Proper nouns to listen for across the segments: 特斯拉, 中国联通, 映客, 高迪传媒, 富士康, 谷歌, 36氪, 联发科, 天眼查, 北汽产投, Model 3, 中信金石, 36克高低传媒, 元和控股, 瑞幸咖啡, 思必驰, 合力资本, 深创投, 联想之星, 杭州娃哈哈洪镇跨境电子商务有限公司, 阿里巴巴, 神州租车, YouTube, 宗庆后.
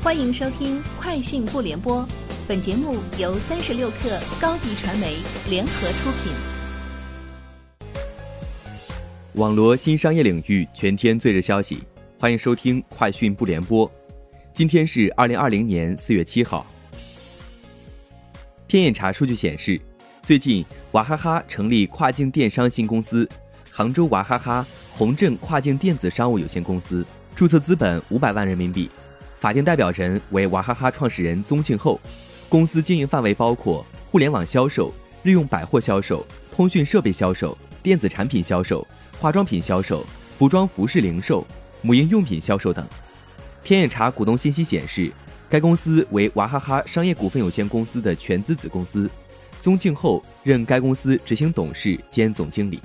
欢迎收听《快讯不联播》，本节目由36克高低传媒联合出品。网罗新商业领域全天最热消息，欢迎收听《快讯不联播》。今天是2020年4月7号。天眼查数据显示，最近娃哈哈成立跨境电商新公司杭州娃哈哈洪镇跨境电子商务有限公司，注册资本500万人民币。法定代表人为娃哈哈创始人宗庆后，公司经营范围包括互联网销售、日用百货销售、通讯设备销售、电子产品销售、化妆品销售、服装服饰零售、母婴用品销售等。天眼查股东信息显示，该公司为娃哈哈商业股份有限公司的全资子公司，宗庆后任该公司执行董事兼总经理。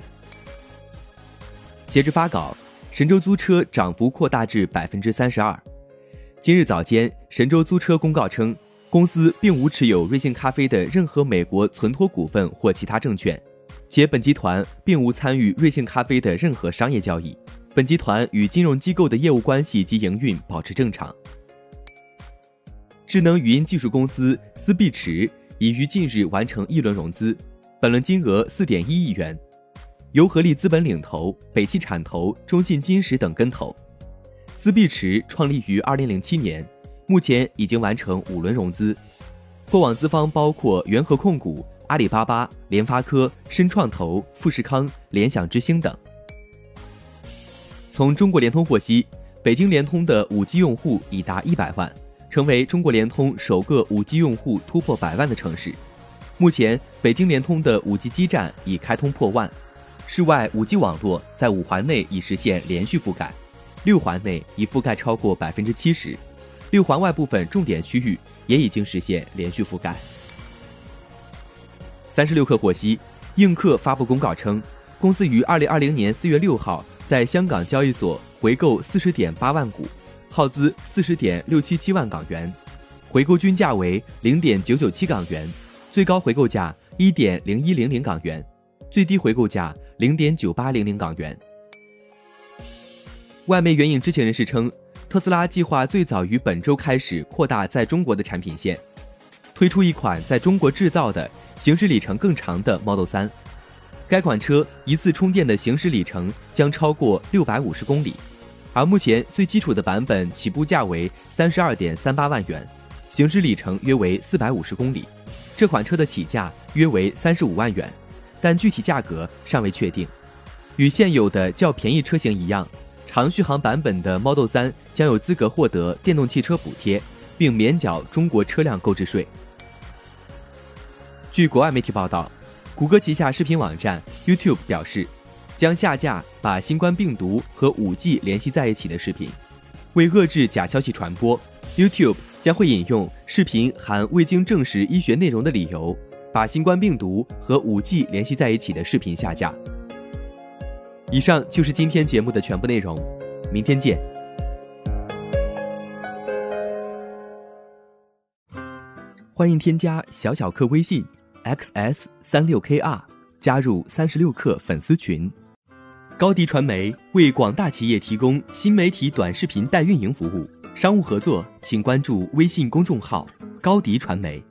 截至发稿，神州租车涨幅扩大至32%。今日早间，神州租车公告称，公司并无持有瑞幸咖啡的任何美国存托股份或其他证券，且本集团并无参与瑞幸咖啡的任何商业交易。本集团与金融机构的业务关系及营运保持正常。智能语音技术公司思必驰已于近日完成一轮融资，本轮金额4.1亿元，由合力资本领投，北汽产投、中信金石等跟投。思必驰创立于2007年，目前已经完成5轮融资，过往资方包括元和控股、阿里巴巴、联发科、深创投、富士康、联想之星等。从中国联通获悉，北京联通的 5G 用户已达100万，成为中国联通首个 5G 用户突破100万的城市。目前，北京联通的 5G 基站已开通破万，室外 5G 网络在5环内已实现连续覆盖。6环内已覆盖超过70%，6环外部分重点区域也已经实现连续覆盖。36氪获悉，映客发布公告称，公司于2020年4月6号在香港交易所回购40.8万股，耗资40.677万港元，回购均价为0.997港元，最高回购价1.0100港元，最低回购价0.9800港元。外媒援引知情人士称，特斯拉计划最早于本周开始扩大在中国的产品线，推出一款在中国制造的行驶里程更长的 Model 3。该款车一次充电的行驶里程将超过650公里，而目前最基础的版本起步价为 32.38 万元，行驶里程约为450公里。这款车的起价约为35万元，但具体价格尚未确定。与现有的较便宜车型一样，长续航版本的 Model 3将有资格获得电动汽车补贴，并免缴中国车辆购置税。据国外媒体报道，谷歌旗下视频网站 YouTube 表示，将下架把新冠病毒和 5G 联系在一起的视频。为遏制假消息传播， YouTube 将会引用视频含未经证实医学内容的理由，把新冠病毒和 5G 联系在一起的视频下架。以上就是今天节目的全部内容，明天见。欢迎添加小客微信 xs36kr 加入36氪粉丝群。高迪传媒为广大企业提供新媒体短视频代运营服务，商务合作请关注微信公众号高迪传媒。